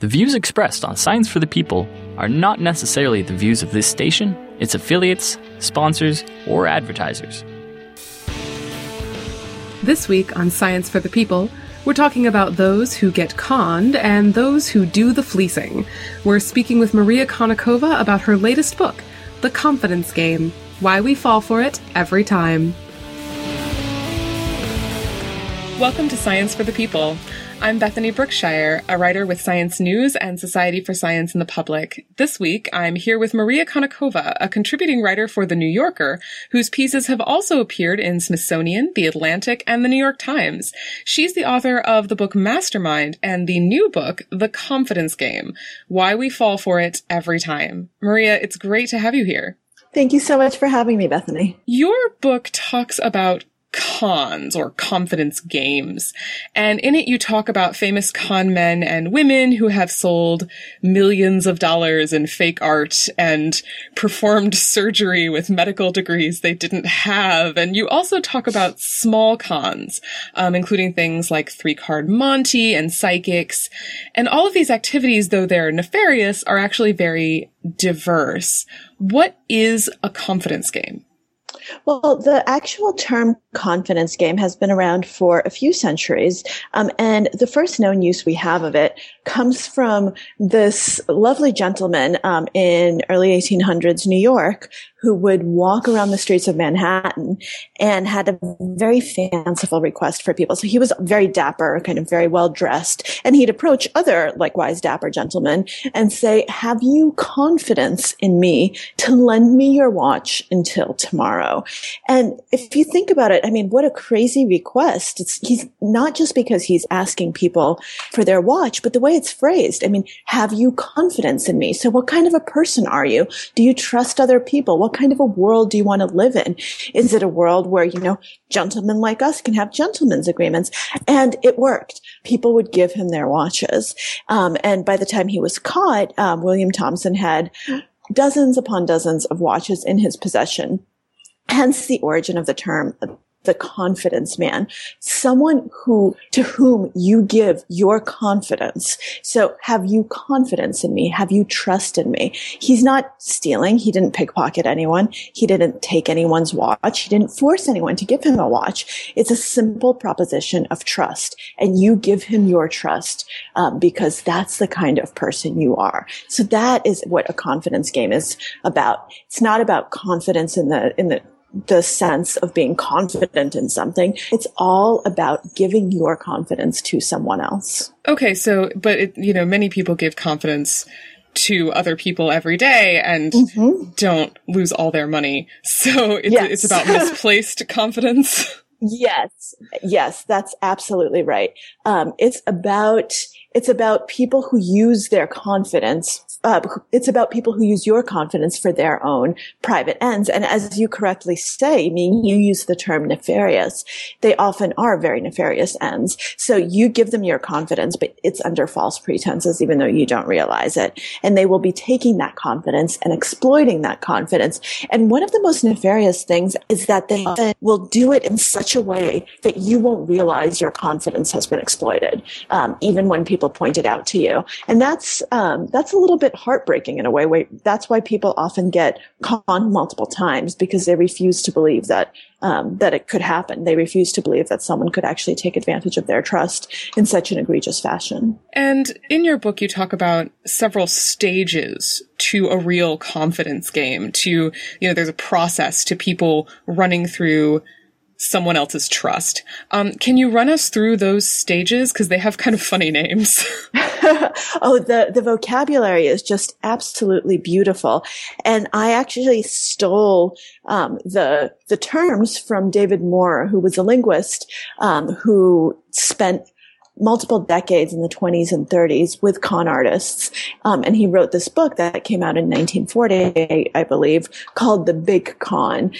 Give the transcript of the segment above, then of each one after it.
The views expressed on Science for the People are not necessarily the views of this station, its affiliates, sponsors, or advertisers. This week on Science for the People, we're talking about those who get conned and those who do the fleecing. We're speaking with Maria Konnikova about her latest book, The Confidence Game, Why We Fall for It Every Time. Welcome to Science for the People. I'm Bethany Brookshire, a writer with Science News and Society for Science in the Public. This week, I'm here with Maria Konnikova, a contributing writer for The New Yorker, whose pieces have also appeared in Smithsonian, The Atlantic, and The New York Times. She's the author of the book Mastermind and the new book, The Confidence Game, Why We Fall for It Every Time. Maria, it's great to have you here. Thank you so much for having me, Bethany. Your book talks about cons or confidence games. And in it, you talk about famous con men and women who have sold millions of dollars in fake art and performed surgery with medical degrees they didn't have. And you also talk about small cons, including things like three-card Monty and psychics. And all of these activities, though they're nefarious, are actually very diverse. What is a confidence game? Well, the actual term confidence game has been around for a few centuries, and the first known use we have of it comes from this lovely gentleman in early 1800s New York who would walk around the streets of Manhattan and had a very fanciful request for people. So he was very dapper, kind of very well-dressed, and he'd approach other likewise dapper gentlemen and say, "Have you confidence in me to lend me your watch until tomorrow?" And if you think about it, I mean, what a crazy request. He's not just because he's asking people for their watch, but the way it's phrased. I mean, have you confidence in me? So what kind of a person are you? Do you trust other people? What kind of a world do you want to live in? Is it a world where, you know, gentlemen like us can have gentlemen's agreements? And it worked. People would give him their watches. And by the time he was caught, William Thompson had dozens upon dozens of watches in his possession. Hence the origin of the term, the confidence man, someone to whom you give your confidence. So have you confidence in me? Have you trust in me? He's not stealing. He didn't pickpocket anyone. He didn't take anyone's watch. He didn't force anyone to give him a watch. It's a simple proposition of trust. And you give him your trust because that's the kind of person you are. So that is what a confidence game is about. It's not about confidence in the sense of being confident in something. It's all about giving your confidence to someone else. Okay, so, but, many people give confidence to other people every day and don't lose all their money. So it's about misplaced confidence. Yes, that's absolutely right. It's about people who use their confidence. It's about people who use your confidence for their own private ends. And as you correctly say, I mean, you use the term nefarious. They often are very nefarious ends. So you give them your confidence, but it's under false pretenses, even though you don't realize it. And they will be taking that confidence and exploiting that confidence. And one of the most nefarious things is that they will do it in such a way that you won't realize your confidence has been exploited, even when people point it out to you. And that's a little bit heartbreaking in a way. That's why people often get conned multiple times, because they refuse to believe that it could happen. They refuse to believe that someone could actually take advantage of their trust in such an egregious fashion. And in your book, you talk about several stages to a real confidence game, there's a process to people running through someone else's trust. Can you run us through those stages? Because they have kind of funny names. The vocabulary is just absolutely beautiful. And I actually stole the terms from David Moore, who was a linguist, who spent multiple decades in the 20s and 30s with con artists. And he wrote this book that came out in 1940, I believe, called The Big Con,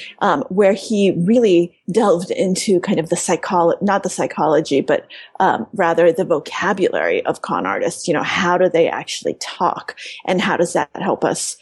where he really delved into kind of rather the vocabulary of con artists. You know, how do they actually talk? And how does that help us,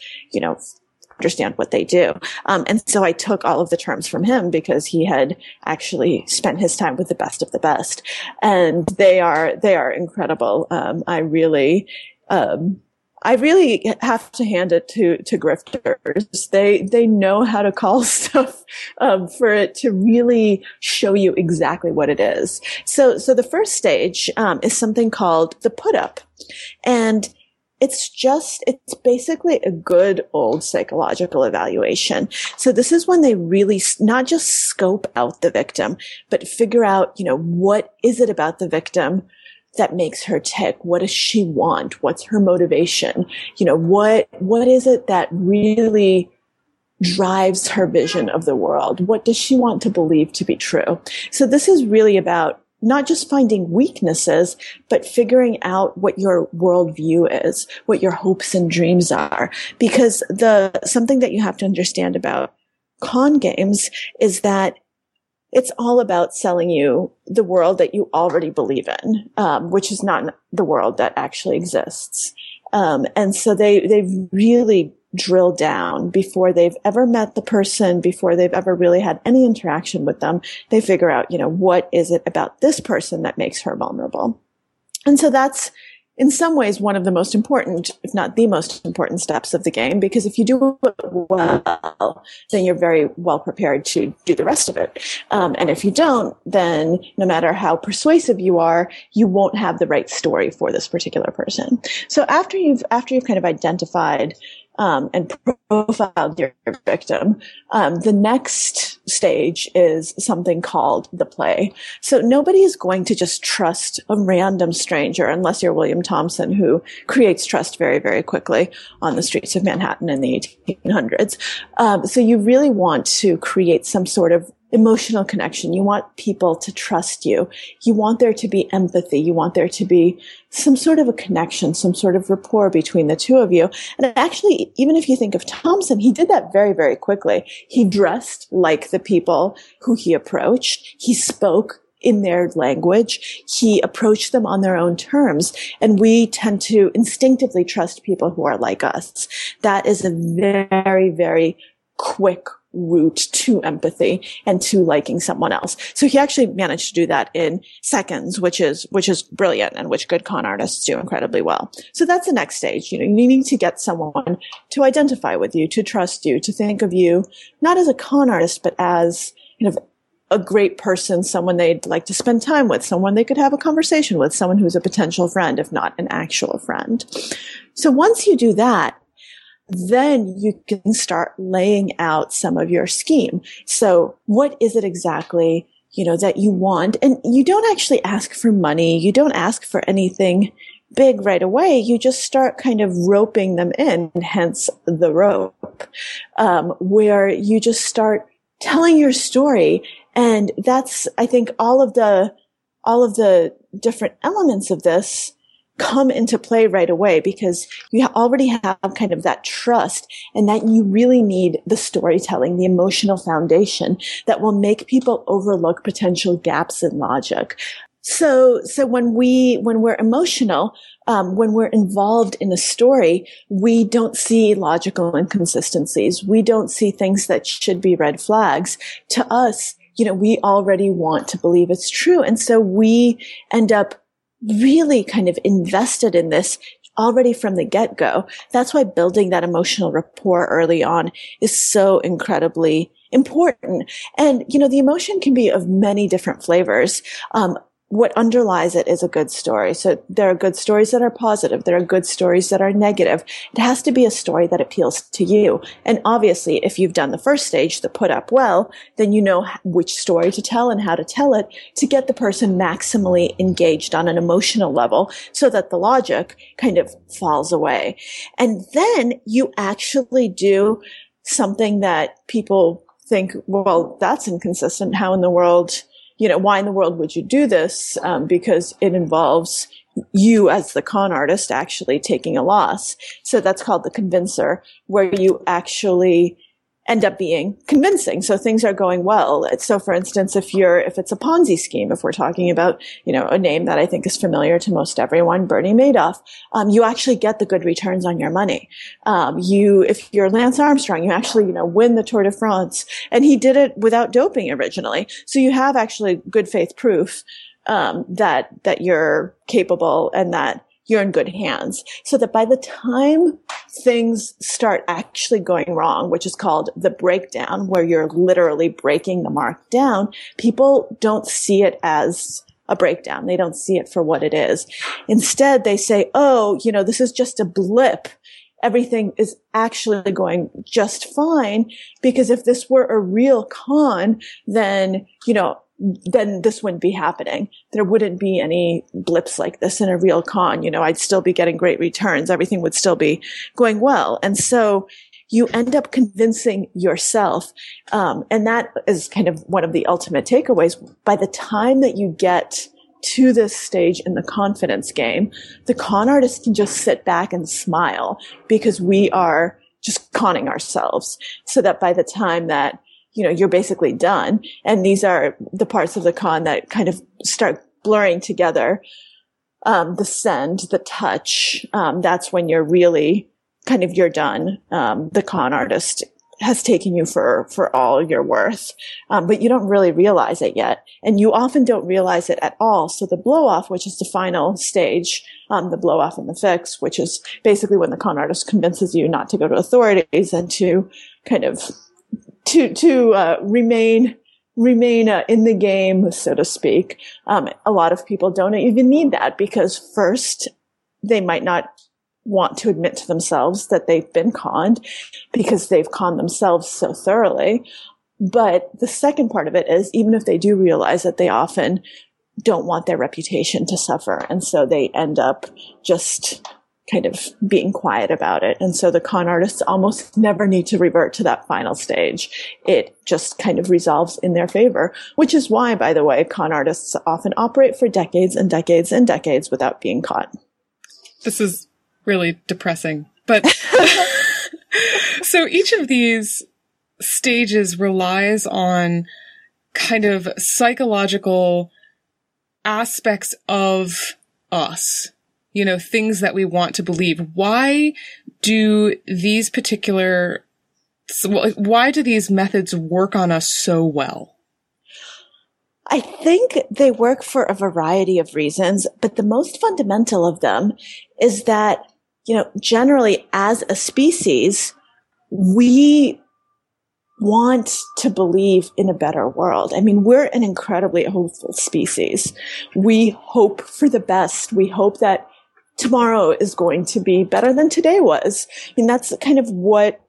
understand what they do. And so I took all of the terms from him because he had actually spent his time with the best of the best. And they are incredible. I really I really have to hand it to grifters. They know how to call stuff, for it to really show you exactly what it is. So the first stage, is something called the put up. And it's basically a good old psychological evaluation. So this is when they really not just scope out the victim, but figure out, what is it about the victim that makes her tick? What does she want? What's her motivation? What is it that really drives her vision of the world? What does she want to believe to be true? So this is really about not just finding weaknesses, but figuring out what your worldview is, what your hopes and dreams are. Because something that you have to understand about con games is that it's all about selling you the world that you already believe in, which is not the world that actually exists. And so they've really drilled down before they've ever met the person, before they've ever really had any interaction with them. They figure out, what is it about this person that makes her vulnerable? And so that's, in some ways, one of the most important, if not the most important steps of the game, because if you do it well, then you're very well prepared to do the rest of it. And if you don't, then no matter how persuasive you are, you won't have the right story for this particular person. So after you've kind of identified and profiled your victim, the next stage is something called the play. So nobody is going to just trust a random stranger unless you're William Thompson, who creates trust very, very quickly on the streets of Manhattan in the 1800s. So you really want to create some sort of emotional connection. You want people to trust you. You want there to be empathy. You want there to be some sort of a connection, some sort of rapport between the two of you. And actually, even if you think of Thompson, he did that very, very quickly. He dressed like the people who he approached. He spoke in their language. He approached them on their own terms. And we tend to instinctively trust people who are like us. That is a very, very quick route to empathy and to liking someone else. So he actually managed to do that in seconds, which is brilliant, and which good con artists do incredibly well. So that's the next stage. You need to get someone to identify with you, to trust you, to think of you not as a con artist, but as a great person, someone they'd like to spend time with, someone they could have a conversation with, someone who's a potential friend, if not an actual friend. So once you do that, then you can start laying out some of your scheme. So what is it exactly, that you want? And you don't actually ask for money. You don't ask for anything big right away. You just start kind of roping them in, hence the rope, where you just start telling your story. And that's, I think, all of the different elements of this come into play right away, because you already have kind of that trust, and that you really need the storytelling, the emotional foundation that will make people overlook potential gaps in logic. So when we're emotional, when we're involved in a story, we don't see logical inconsistencies. We don't see things that should be red flags. To us, we already want to believe it's true. And so we end up really kind of invested in this already from the get-go. That's why building that emotional rapport early on is so incredibly important. And, the emotion can be of many different flavors. What underlies it is a good story. So there are good stories that are positive. There are good stories that are negative. It has to be a story that appeals to you. And obviously, if you've done the first stage, the put up well, then you know which story to tell and how to tell it to get the person maximally engaged on an emotional level so that the logic kind of falls away. And then you actually do something that people think, well, that's inconsistent. How in the world... why in the world would you do this? Because it involves you as the con artist actually taking a loss. So that's called the convincer, where you actually end up being convincing. So things are going well. So for instance, if it's a Ponzi scheme, if we're talking about, a name that I think is familiar to most everyone, Bernie Madoff, you actually get the good returns on your money. If you're Lance Armstrong, you actually, win the Tour de France, and he did it without doping originally. So you have actually good faith proof, that you're capable and that you're in good hands. So that by the time things start actually going wrong, which is called the breakdown, where you're literally breaking the mark down, people don't see it as a breakdown. They don't see it for what it is. Instead, they say, oh, you know, this is just a blip. Everything is actually going just fine, because if this were a real con, then, you know, then this wouldn't be happening. There wouldn't be any blips like this in a real con. You know, I'd still be getting great returns. Everything would still be going well. And so you end up convincing yourself. And that is kind of one of the ultimate takeaways. By the time that you get to this stage in the confidence game, the con artist can just sit back and smile, because we are just conning ourselves. So that by the time that, you know, you're basically done, and these are the parts of the con that kind of start blurring together, the send, the touch, that's when you're really kind of, you're done. The con artist has taken you for all you're worth. But you don't really realize it yet. And you often don't realize it at all. So the blow off, which is the final stage, the blow off and the fix, which is basically when the con artist convinces you not to go to authorities and to kind of, remain in the game, so to speak. A lot of people don't even need that, because first, they might not want to admit to themselves that they've been conned, because they've conned themselves so thoroughly. But the second part of it is, even if they do realize that, they often don't want their reputation to suffer. And so they end up just kind of being quiet about it. And so the con artists almost never need to revert to that final stage. It just kind of resolves in their favor, which is why, by the way, con artists often operate for decades and decades and decades without being caught. This is really depressing. But so each of these stages relies on kind of psychological aspects of us, you know, things that we want to believe. Why do these particular methods work on us so well? I think they work for a variety of reasons, but the most fundamental of them is that, you know, generally as a species, we want to believe in a better world. I mean, we're an incredibly hopeful species. We hope for the best. We hope that tomorrow is going to be better than today was. I mean, that's kind of what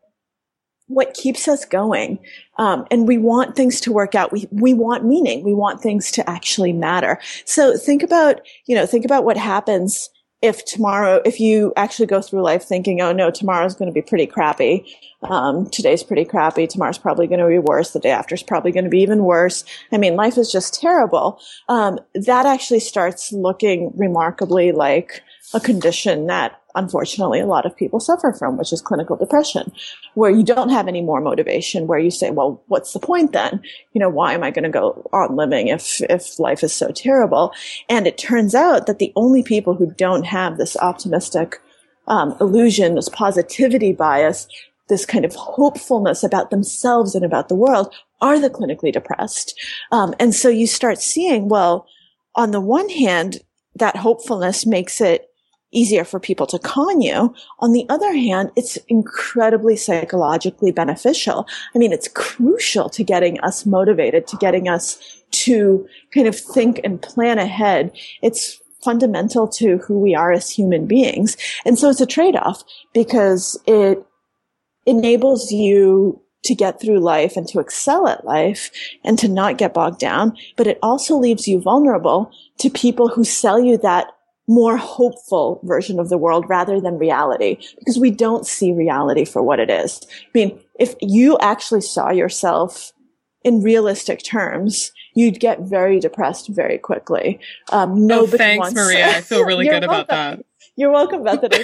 keeps us going. And we want things to work out. We want meaning. We want things to actually matter. So think about what happens if you actually go through life thinking, oh no, tomorrow's going to be pretty crappy. Today's pretty crappy. Tomorrow's probably going to be worse. The day after's probably going to be even worse. I mean, life is just terrible. That actually starts looking remarkably like a condition that, unfortunately, a lot of people suffer from, which is clinical depression, where you don't have any more motivation, where you say, well, what's the point then? You know, why am I going to go on living if life is so terrible? And it turns out that the only people who don't have this optimistic illusion, this positivity bias, this kind of hopefulness about themselves and about the world, are the clinically depressed. And so you start seeing, well, on the one hand, that hopefulness makes it easier for people to con you. On the other hand, it's incredibly psychologically beneficial. I mean, it's crucial to getting us motivated, to getting us to kind of think and plan ahead. It's fundamental to who we are as human beings. And so it's a trade-off, because it enables you to get through life and to excel at life and to not get bogged down. But it also leaves you vulnerable to people who sell you that more hopeful version of the world rather than reality, because we don't see reality for what it is. I mean, if you actually saw yourself in realistic terms, you'd get very depressed very quickly. Thanks, Maria. I feel really good about that. You're welcome, Bethany.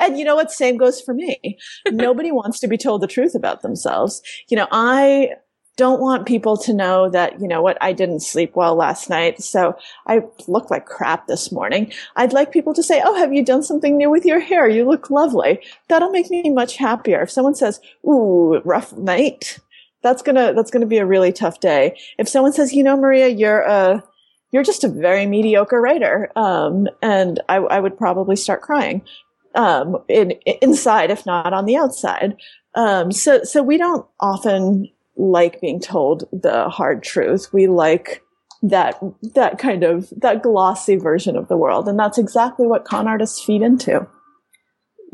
And you know what? Same goes for me. Nobody wants to be told the truth about themselves. You know, I don't want people to know that, you know what, I didn't sleep well last night, so I look like crap this morning. I'd like people to say, oh, have you done something new with your hair? You look lovely. That'll make me much happier. If someone says, ooh, rough night, that's gonna be a really tough day. If someone says, you know, Maria, you're a you're just a very mediocre writer. And I would probably start crying, inside, if not on the outside. So we don't often like being told the hard truth. We like that kind of, that glossy version of the world. And that's exactly what con artists feed into.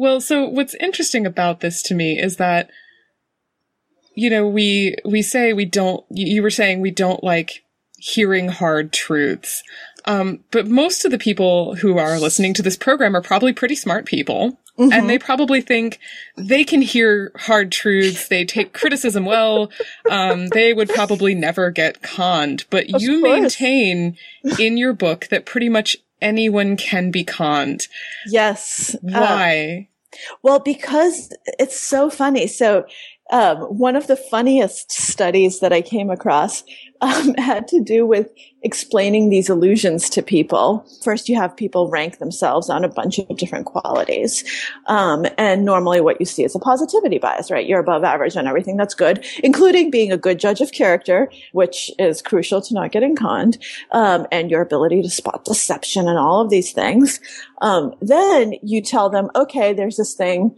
Well, so what's interesting about this to me is that, you know, we say we don't, you were saying we don't like hearing hard truths. But most of the people who are listening to this program are probably pretty smart people. Mm-hmm. And they probably think they can hear hard truths. They take criticism well. They would probably never get conned. But of you course. Maintain in your book that pretty much anyone can be conned. Yes. Why? Well, because it's so funny. So one of the funniest studies that I came across had to do with explaining these illusions to people. First, you have people rank themselves on a bunch of different qualities. And normally what you see is a positivity bias, right? You're above average on everything that's good, including being a good judge of character, which is crucial to not getting conned, and your ability to spot deception and all of these things. Then you tell them, okay, there's this thing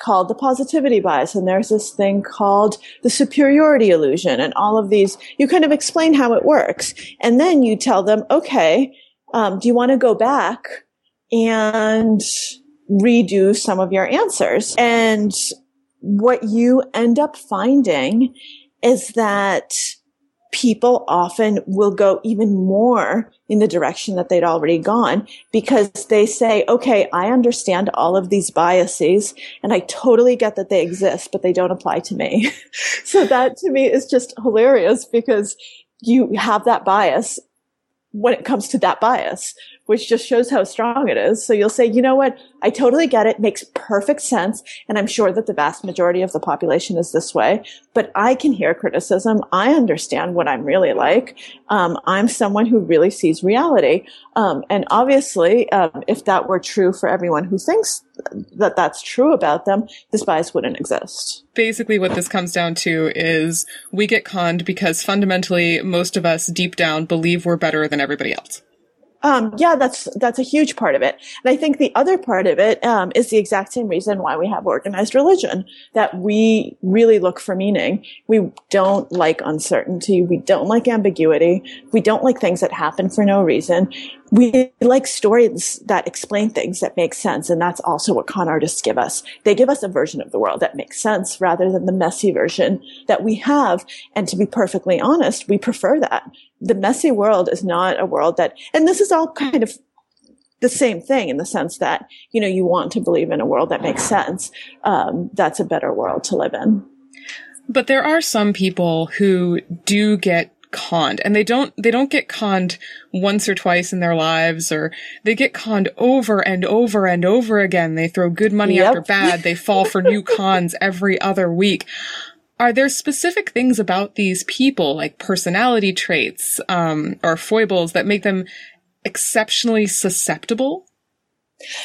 called the positivity bias, and there's this thing called the superiority illusion, and all of these, you kind of explain how it works. And then you tell them, okay, do you want to go back and redo some of your answers? And what you end up finding is that people often will go even more in the direction that they'd already gone, because they say, okay, I understand all of these biases and I totally get that they exist, but they don't apply to me. So that to me is just hilarious, because you have that bias when it comes to that bias, which just shows how strong it is. So you'll say, you know what? I totally get it. Makes perfect sense. And I'm sure that the vast majority of the population is this way, but I can hear criticism. I understand what I'm really like. I'm someone who really sees reality. And obviously, if that were true for everyone who thinks that that's true about them, this bias wouldn't exist. Basically, what this comes down to is we get conned because fundamentally, most of us deep down believe we're better than everybody else. Yeah, that's a huge part of it. And I think the other part of it, is the exact same reason why we have organized religion, that we really look for meaning. We don't like uncertainty. We don't like ambiguity. We don't like things that happen for no reason. We like stories that explain things that make sense. And that's also what con artists give us. They give us a version of the world that makes sense rather than the messy version that we have. And to be perfectly honest, we prefer that. The messy world is not a world that, and this is all kind of the same thing in the sense that, you know, you want to believe in a world that makes sense. That's a better world to live in. But there are some people who do get conned, and they don't get conned once or twice in their lives, or they get conned over and over and over again. They throw good money after bad. They fall for new cons every other week. Are there specific things about these people, like personality traits, or foibles, that make them exceptionally susceptible?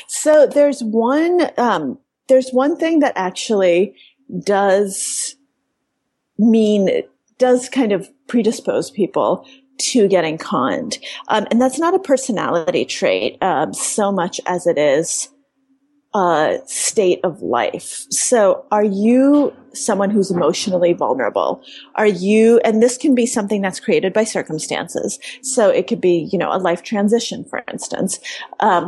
So there's one thing that actually does kind of predispose people to getting conned. And that's not a personality trait, so much as it is a state of life. So are you someone who's emotionally vulnerable? Are you, and this can be something that's created by circumstances. So it could be, you know, a life transition, for instance,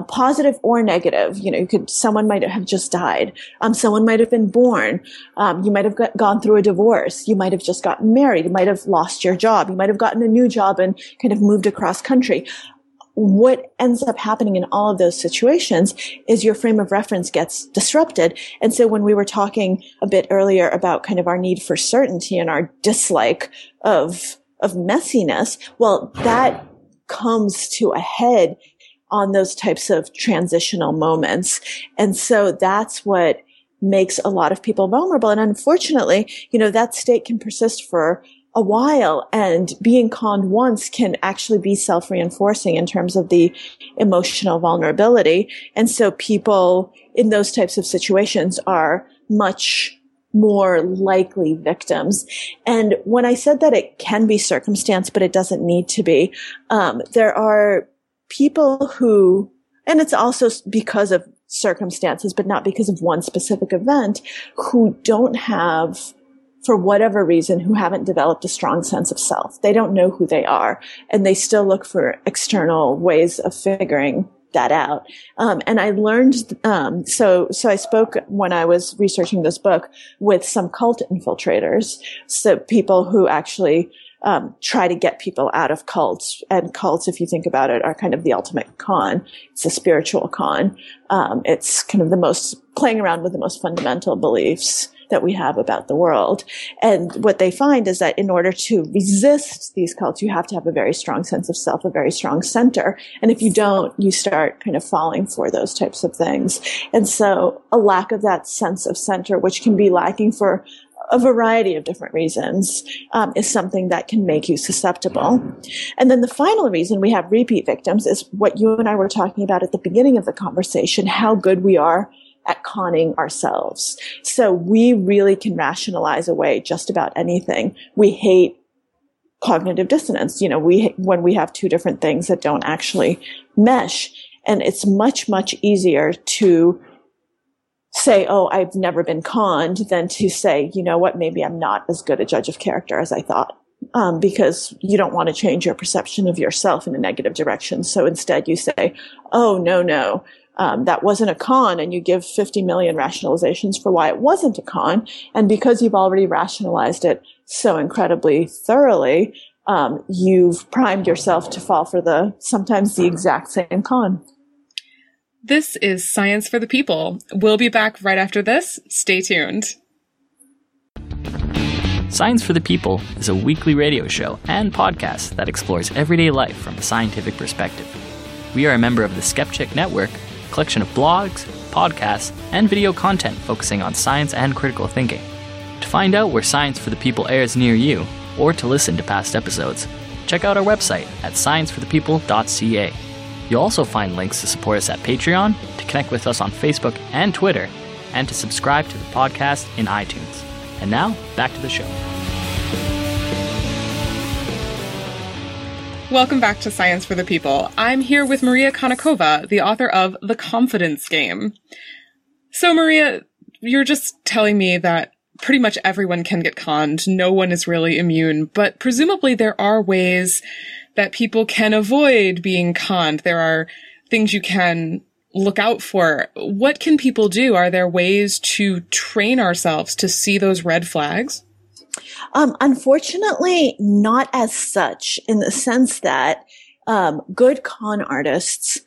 positive or negative. You know, someone might have just died. Someone might have been born. You might have gone through a divorce. You might have just gotten married. You might have lost your job. You might have gotten a new job and kind of moved across country. What ends up happening in all of those situations is your frame of reference gets disrupted. And so when we were talking a bit earlier about kind of our need for certainty and our dislike of messiness, well, that comes to a head on those types of transitional moments. And so that's what makes a lot of people vulnerable. And unfortunately, you know, that state can persist for a while, and being conned once can actually be self-reinforcing in terms of the emotional vulnerability. And so people in those types of situations are much more likely victims. And when I said that it can be circumstance, but it doesn't need to be, there are people who, and it's also because of circumstances, but not because of one specific event, who don't have, for whatever reason, who haven't developed a strong sense of self. They don't know who they are, and they still look for external ways of figuring that out. And I learned, so I spoke when I was researching this book with some cult infiltrators, so people who actually try to get people out of cults. And cults, if you think about it, are kind of the ultimate con. It's a spiritual con. It's kind of the most playing around with the most fundamental beliefs that we have about the world. And what they find is that in order to resist these cults, you have to have a very strong sense of self, a very strong center. And if you don't, you start kind of falling for those types of things. And so a lack of that sense of center, which can be lacking for a variety of different reasons, is something that can make you susceptible. And then the final reason we have repeat victims is what you and I were talking about at the beginning of the conversation, how good we are at conning ourselves. So we really can rationalize away just about anything. We hate cognitive dissonance. You know, when we have two different things that don't actually mesh, and it's much, much easier to say, oh, I've never been conned, than to say, you know what, maybe I'm not as good a judge of character as I thought. Because you don't want to change your perception of yourself in a negative direction. So instead you say, oh, no. That wasn't a con, and you give 50 million rationalizations for why it wasn't a con. And because you've already rationalized it so incredibly thoroughly, you've primed yourself to fall for sometimes the exact same con. This is Science for the People. We'll be back right after this. Stay tuned. Science for the People is a weekly radio show and podcast that explores everyday life from a scientific perspective. We are a member of the Skepchick Network, collection of blogs, podcasts, and video content focusing on science and critical thinking. To find out where Science for the People airs near you, or to listen to past episodes, check out our website at scienceforthepeople.ca. You'll also find links to support us at Patreon, to connect with us on Facebook and Twitter, and to subscribe to the podcast in iTunes. And now, back to the show. Welcome back to Science for the People. I'm here with Maria Konnikova, the author of The Confidence Game. So, Maria, you're just telling me that pretty much everyone can get conned. No one is really immune, but presumably there are ways that people can avoid being conned. There are things you can look out for. What can people do? Are there ways to train ourselves to see those red flags? Unfortunately, not as such, in the sense that good con artists,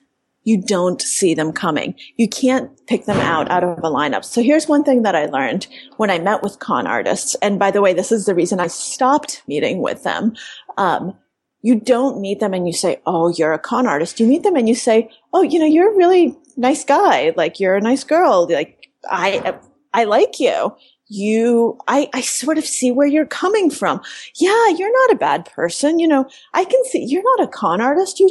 you don't see them coming. You can't pick them out of a lineup. So here's one thing that I learned when I met with con artists. And by the way, this is the reason I stopped meeting with them. You don't meet them and you say, oh, you're a con artist. You meet them and you say, oh, you know, you're a really nice guy. Like, you're a nice girl. Like, I like you. I sort of see where you're coming from. Yeah, you're not a bad person. You know, I can see you're not a con artist. You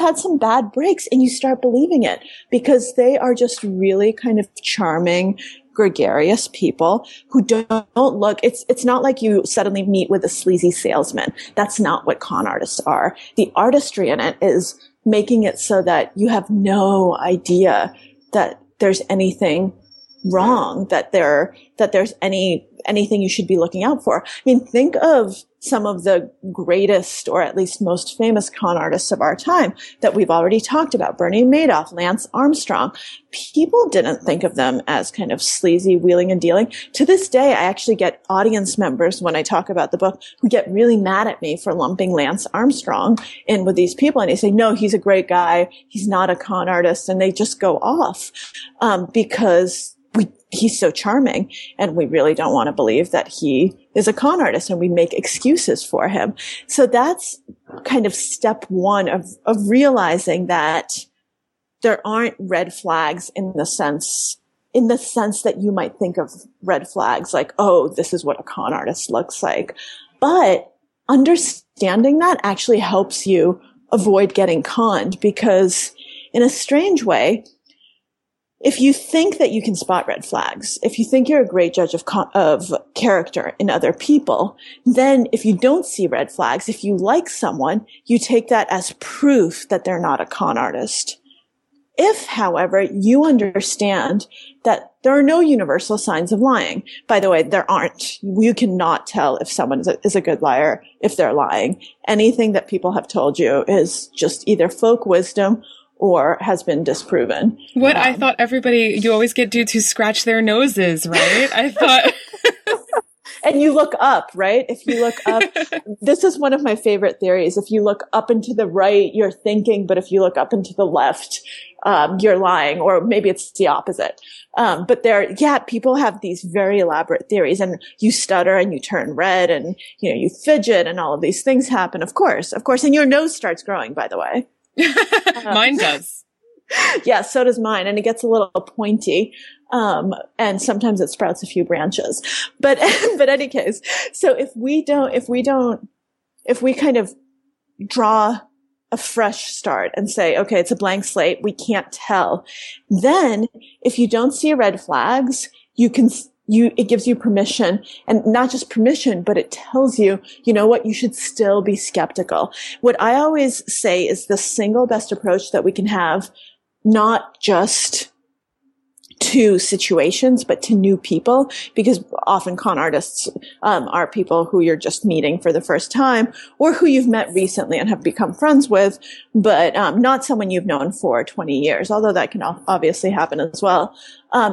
had some bad breaks, and you start believing it, because they are just really kind of charming, gregarious people who don't look. It's not like you suddenly meet with a sleazy salesman. That's not what con artists are. The artistry in it is making it so that you have no idea that there's anything wrong, that there's anything you should be looking out for. I mean, think of some of the greatest, or at least most famous, con artists of our time that we've already talked about. Bernie Madoff, Lance Armstrong. People didn't think of them as kind of sleazy wheeling and dealing. To this day, I actually get audience members, when I talk about the book, who get really mad at me for lumping Lance Armstrong in with these people. And they say, no, he's a great guy. He's not a con artist. And they just go off, because he's so charming, and we really don't want to believe that he is a con artist, and we make excuses for him. So that's kind of step one of realizing that there aren't red flags in the sense that you might think of red flags like, oh, this is what a con artist looks like. But understanding that actually helps you avoid getting conned, because in a strange way, If you think that you can spot red flags, if you think you're a great judge of character in other people, then if you don't see red flags, if you like someone, you take that as proof that they're not a con artist. If, however, you understand that there are no universal signs of lying, by the way, there aren't. You cannot tell if someone is a good liar, if they're lying. Anything that people have told you is just either folk wisdom or has been disproven. What I thought you always get dudes who scratch their noses, right? I thought. And you look up, right? If you look up, this is one of my favorite theories. If you look up and to the right, you're thinking, but if you look up and to the left, you're lying, or maybe it's the opposite. But people have these very elaborate theories, and you stutter and you turn red and, you fidget and all of these things happen. Of course. And your nose starts growing, by the way. Mine does. Yeah, so does mine. And it gets a little pointy. And sometimes it sprouts a few branches. But any case, so if we kind of draw a fresh start and say, okay, it's a blank slate, we can't tell. Then if you don't see red flags, it gives you permission, and not just permission, but it tells you, you know what, you should still be skeptical. What I always say is the single best approach that we can have, not just to situations, but to new people, because often con artists are people who you're just meeting for the first time, or who you've met recently and have become friends with, but not someone you've known for 20 years, although that can obviously happen as well,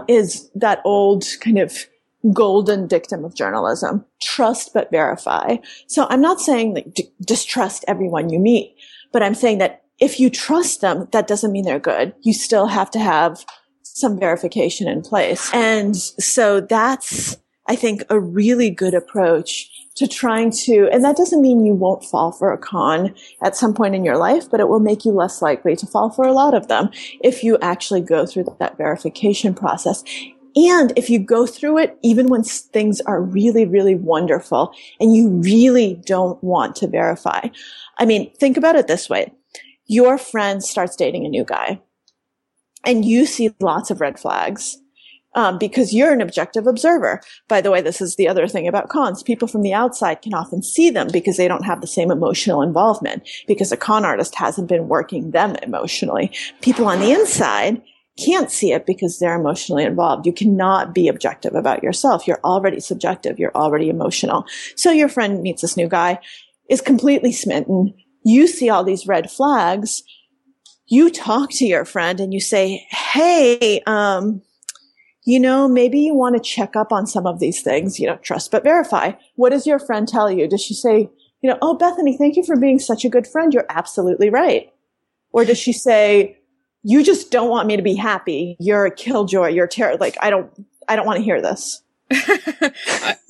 is that old kind of golden dictum of journalism, trust but verify. So I'm not saying that distrust everyone you meet, but I'm saying that if you trust them, that doesn't mean they're good. You still have to have some verification in place. And so that's, I think, a really good approach to trying to, and that doesn't mean you won't fall for a con at some point in your life, but it will make you less likely to fall for a lot of them if you actually go through that verification process. And if you go through it, even when things are really, really wonderful and you really don't want to verify. I mean, think about it this way. Your friend starts dating a new guy. And you see lots of red flags because you're an objective observer. By the way, this is the other thing about cons. People from the outside can often see them because they don't have the same emotional involvement, because a con artist hasn't been working them emotionally. People on the inside can't see it because they're emotionally involved. You cannot be objective about yourself. You're already subjective. You're already emotional. So your friend meets this new guy, is completely smitten. You see all these red flags. You talk to your friend and you say, hey, maybe you want to check up on some of these things, trust but verify. What does your friend tell you? Does she say, oh, Bethany, thank you for being such a good friend. You're absolutely right. Or does she say, you just don't want me to be happy. You're a killjoy. You're terrible. Like, I don't want to hear this.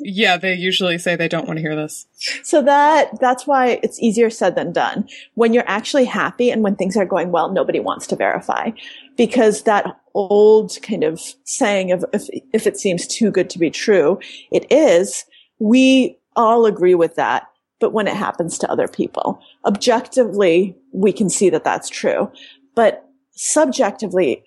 Yeah, they usually say they don't want to hear this. So that's why it's easier said than done. When you're actually happy and when things are going well, nobody wants to verify, because that old kind of saying of if it seems too good to be true, it is. We all agree with that. But when it happens to other people, objectively, we can see that that's true. But subjectively,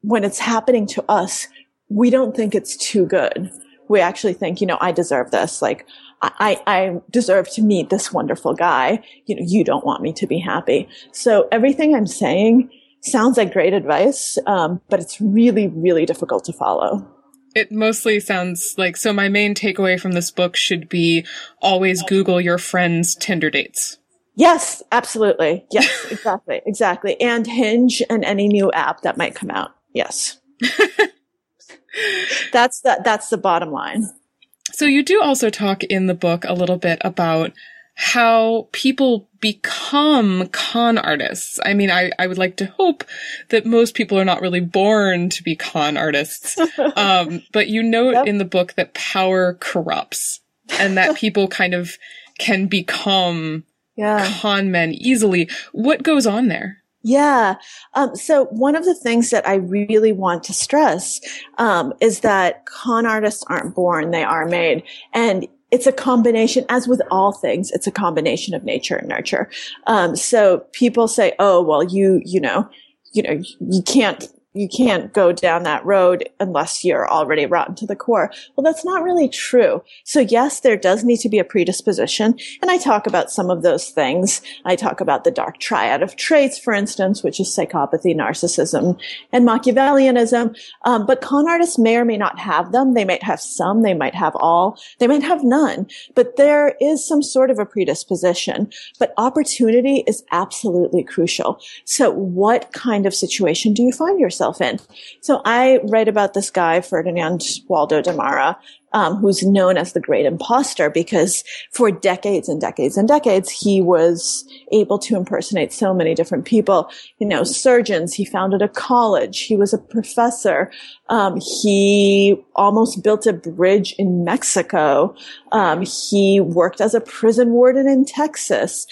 when it's happening to us, we don't think it's too good. We actually think, I deserve this. Like, I deserve to meet this wonderful guy. You don't want me to be happy. So everything I'm saying sounds like great advice, but it's really, really difficult to follow. It mostly sounds like, so my main takeaway from this book should be always Google your friends' Tinder dates. Yes, absolutely. Yes, exactly. Exactly. And Hinge and any new app that might come out. Yes. That's the bottom line. So you do also talk in the book a little bit about how people become con artists. I mean, I would like to hope that most people are not really born to be con artists. But you note in the book that power corrupts, and that people kind of can become con men easily. What goes on there? Yeah. So one of the things that I really want to stress is that con artists aren't born, they are made. And it's a combination, as with all things, it's a combination of nature and nurture. So people say, oh, well, you can't you can't go down that road unless you're already rotten to the core. Well, that's not really true. So yes, there does need to be a predisposition. And I talk about some of those things. I talk about the dark triad of traits, for instance, which is psychopathy, narcissism, and Machiavellianism. But con artists may or may not have them. They might have some. They might have all. They might have none. But there is some sort of a predisposition. But opportunity is absolutely crucial. So what kind of situation do you find yourself in? So I write about this guy, Ferdinand Waldo Demara, who's known as the Great Imposter because for decades and decades and decades, he was able to impersonate so many different people, you know, surgeons. He founded a college. He was a professor. He almost built a bridge in Mexico. He worked as a prison warden in Texas.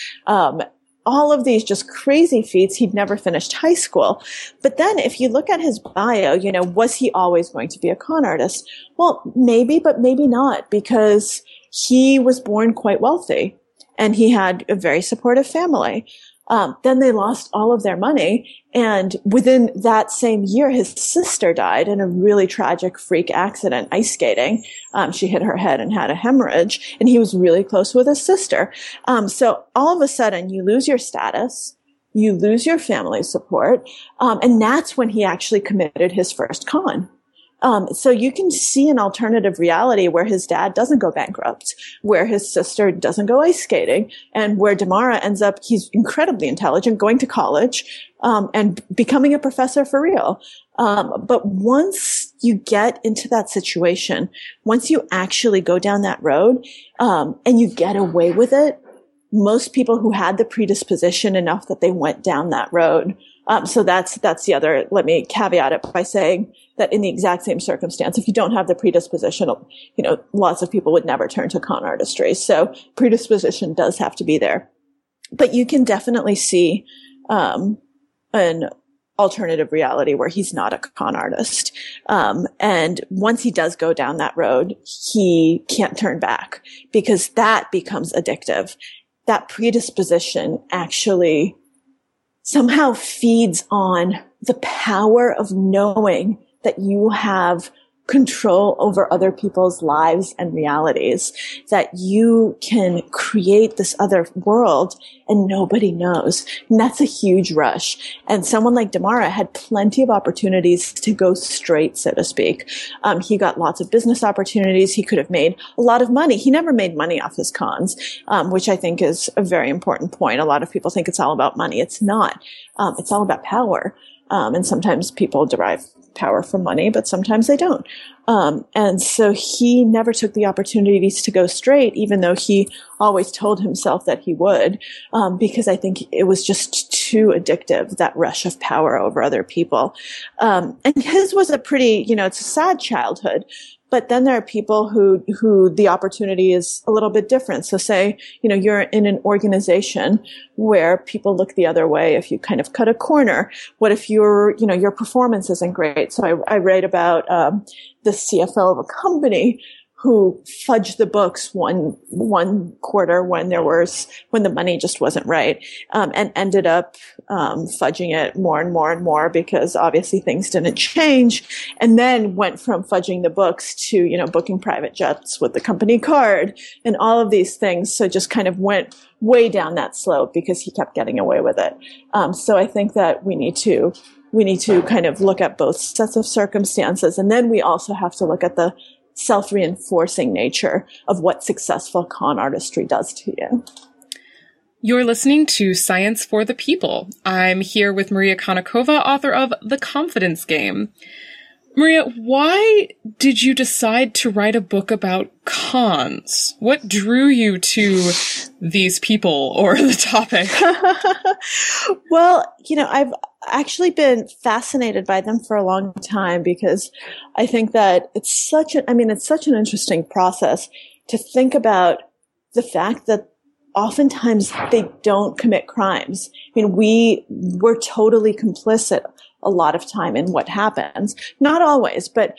All of these just crazy feats. He'd never finished high school. But then if you look at his bio, you know, was he always going to be a con artist? Well, maybe, but maybe not, because he was born quite wealthy and he had a very supportive family. Then they lost all of their money. And within that same year, his sister died in a really tragic freak accident, ice skating. She hit her head and had a hemorrhage, and he was really close with his sister. So all of a sudden, you lose your status, you lose your family support, and that's when he actually committed his first con. So you can see an alternative reality where his dad doesn't go bankrupt, where his sister doesn't go ice skating, and where Demara ends up, he's incredibly intelligent, going to college, and becoming a professor for real. But once you get into that situation, once you actually go down that road, and you get away with it, most people who had the predisposition enough that they went down that road. So that's the other, let me caveat it by saying that in the exact same circumstance, if you don't have the predisposition, you know, lots of people would never turn to con artistry. So predisposition does have to be there, but you can definitely see, an alternative reality where he's not a con artist. And once he does go down that road, he can't turn back because that becomes addictive. That predisposition actually somehow feeds on the power of knowing that you have control over other people's lives and realities, that you can create this other world and nobody knows. And that's a huge rush. And someone like Demara had plenty of opportunities to go straight, so to speak. He got lots of business opportunities. He could have made a lot of money. He never made money off his cons, which I think is a very important point. A lot of people think it's all about money. It's not. It's all about power. And sometimes people derive power from money, but sometimes they don't. And so he never took the opportunities to go straight, even though he always told himself that he would, because I think it was just too addictive, that rush of power over other people. And his was a pretty, you know, it's a sad childhood. But then there are people who the opportunity is a little bit different. So say, you know, you're in an organization where people look the other way if you kind of cut a corner. What if your, you know, your performance isn't great? So I write about, the CFO of a company who fudged the books one quarter when the money just wasn't right, and ended up fudging it more and more and more because obviously things didn't change, and then went from fudging the books to, you know, booking private jets with the company card and all of these things. So just kind of went way down that slope because he kept getting away with it. So I think that we need to kind of look at both sets of circumstances, and then we also have to look at the self-reinforcing nature of what successful con artistry does to you. You're listening to Science for the People. I'm here with Maria Konnikova, author of The Confidence Game. Maria, why did you decide to write a book about cons? What drew you to these people or the topic? Well, you know, I've actually been fascinated by them for a long time because I think that it's such an interesting process to think about the fact that oftentimes they don't commit crimes. I mean, we're totally complicit a lot of time in what happens. Not always, but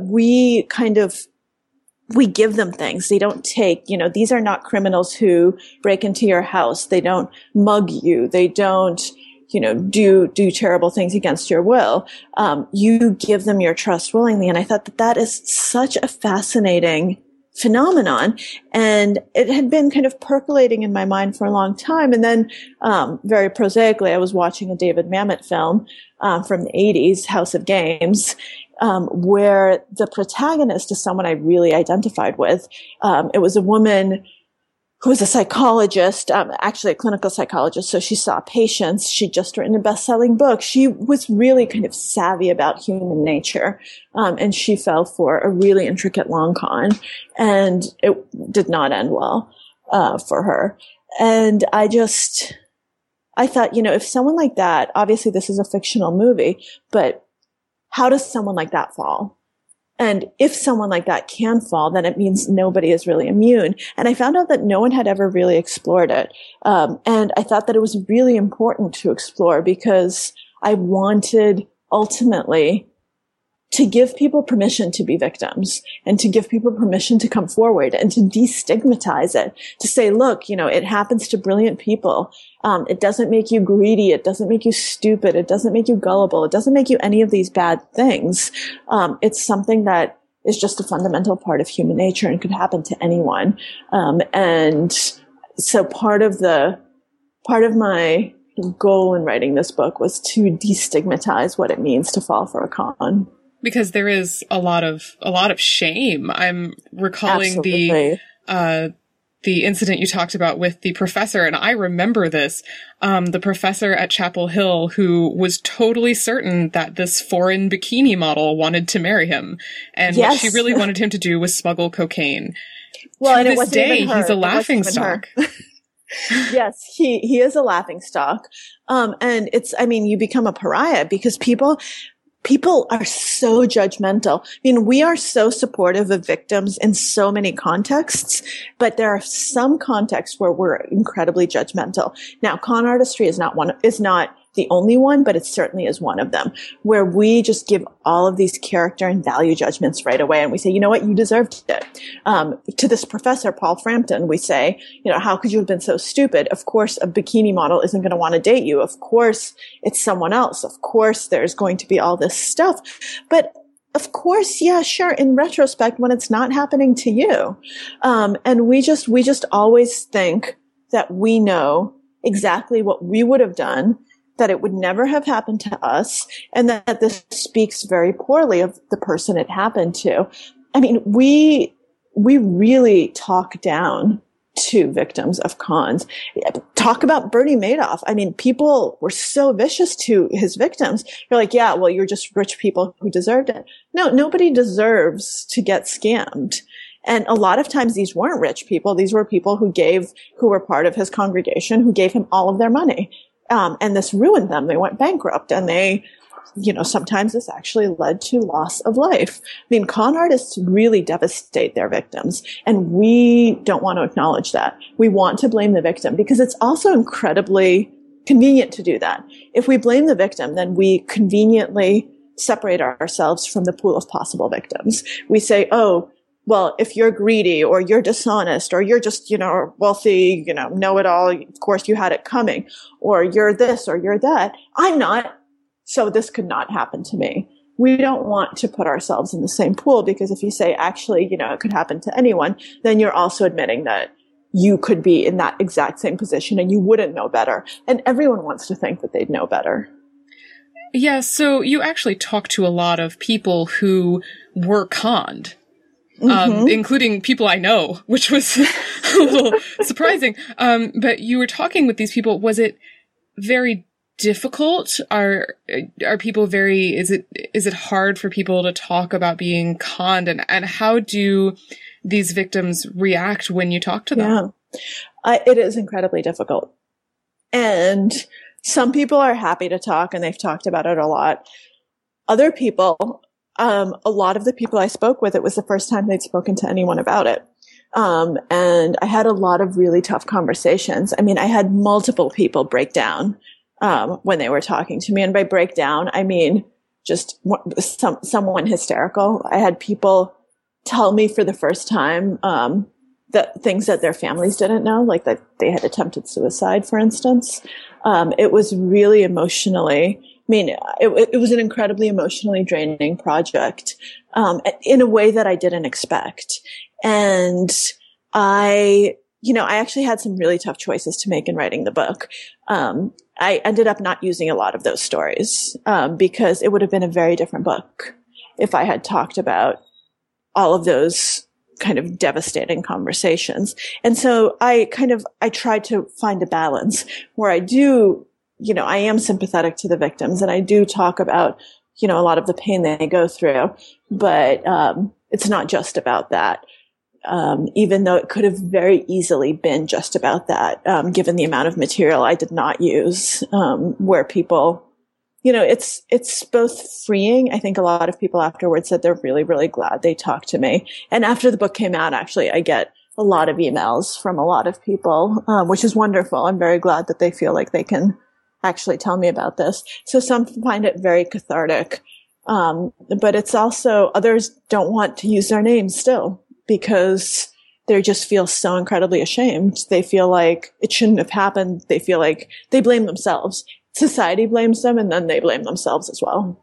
we kind of, we give them things. They don't take, you know, these are not criminals who break into your house. They don't mug you. They don't, you know, do terrible things against your will. You give them your trust willingly. And I thought that that is such a fascinating phenomenon. And it had been kind of percolating in my mind for a long time. And then, very prosaically, I was watching a David Mamet film, from the 80s, House of Games, where the protagonist is someone I really identified with. It was a woman who was a psychologist, actually a clinical psychologist. So she saw patients. She'd just written a best-selling book. She was really kind of savvy about human nature. And she fell for a really intricate long con. And it did not end well, for her. And I thought, you know, if someone like that, obviously this is a fictional movie, but how does someone like that fall? And if someone like that can fall, then it means nobody is really immune. And I found out that no one had ever really explored it. And I thought that it was really important to explore because I wanted ultimately to give people permission to be victims and to give people permission to come forward and to destigmatize it, to say, look, you know, it happens to brilliant people. It doesn't make you greedy. It doesn't make you stupid. It doesn't make you gullible. It doesn't make you any of these bad things. It's something that is just a fundamental part of human nature and could happen to anyone. And so part of my goal in writing this book was to destigmatize what it means to fall for a con. Because there is a lot of shame. I'm recalling Absolutely. The incident you talked about with the professor, and I remember this, the professor at Chapel Hill who was totally certain that this foreign bikini model wanted to marry him. And yes. What she really wanted him to do was smuggle cocaine. Well, to and this it wasn't day, even her. He's a laughingstock. Yes, he is a laughingstock. And it's, I mean, you become a pariah because people are so judgmental. I mean, we are so supportive of victims in so many contexts, but there are some contexts where we're incredibly judgmental. Now, con artistry is not the only one, but it certainly is one of them where we just give all of these character and value judgments right away. And we say, you know what? You deserved it. To this professor, Paul Frampton, we say, you know, how could you have been so stupid? Of course, a bikini model isn't going to want to date you. Of course, it's someone else. Of course, there's going to be all this stuff. But of course, yeah, sure. In retrospect, when it's not happening to you. And we just always think that we know exactly what we would have done, that it would never have happened to us, and that this speaks very poorly of the person it happened to. I mean, we really talk down to victims of cons. Talk about Bernie Madoff. I mean, people were so vicious to his victims. You're like, yeah, well, you're just rich people who deserved it. No, nobody deserves to get scammed. And a lot of times these weren't rich people. These were people who were part of his congregation, who gave him all of their money. And this ruined them. They went bankrupt, and they, you know, sometimes this actually led to loss of life. I mean, con artists really devastate their victims, and we don't want to acknowledge that. We want to blame the victim because it's also incredibly convenient to do that. If we blame the victim, then we conveniently separate ourselves from the pool of possible victims. We say, oh, well, if you're greedy or you're dishonest or you're just, you know, wealthy, you know it all, of course you had it coming, or you're this or you're that. I'm not. So this could not happen to me. We don't want to put ourselves in the same pool because if you say, actually, you know, it could happen to anyone, then you're also admitting that you could be in that exact same position and you wouldn't know better. And everyone wants to think that they'd know better. Yeah. So you actually talk to a lot of people who were conned. Including people I know, which was a little surprising. But you were talking with these people. Was it very difficult? Are people very, is it hard for people to talk about being conned, and how do these victims react when you talk to them? Yeah. It is incredibly difficult. And some people are happy to talk and they've talked about it a lot. Other people, a lot of the people I spoke with, it was the first time they'd spoken to anyone about it. And I had a lot of really tough conversations. I mean, I had multiple people break down, when they were talking to me. And by break down, I mean, just someone hysterical. I had people tell me for the first time, the things that their families didn't know, like that they had attempted suicide, for instance. It was really emotionally, I mean, it was an incredibly emotionally draining project, in a way that I didn't expect. And I actually had some really tough choices to make in writing the book. I ended up not using a lot of those stories, because it would have been a very different book if I had talked about all of those kind of devastating conversations. And so I tried to find a balance where I do, I am sympathetic to the victims and I do talk about, a lot of the pain they go through, but, it's not just about that. Even though it could have very easily been just about that, given the amount of material I did not use, where people, it's both freeing. I think a lot of people afterwards said they're really, really glad they talked to me. And after the book came out, actually, I get a lot of emails from a lot of people, which is wonderful. I'm very glad that they feel like they can actually tell me about this. So some find it very cathartic. But it's also others don't want to use their names still, because they just feel so incredibly ashamed. They feel like it shouldn't have happened. They feel like they blame themselves. Society blames them, and then they blame themselves as well.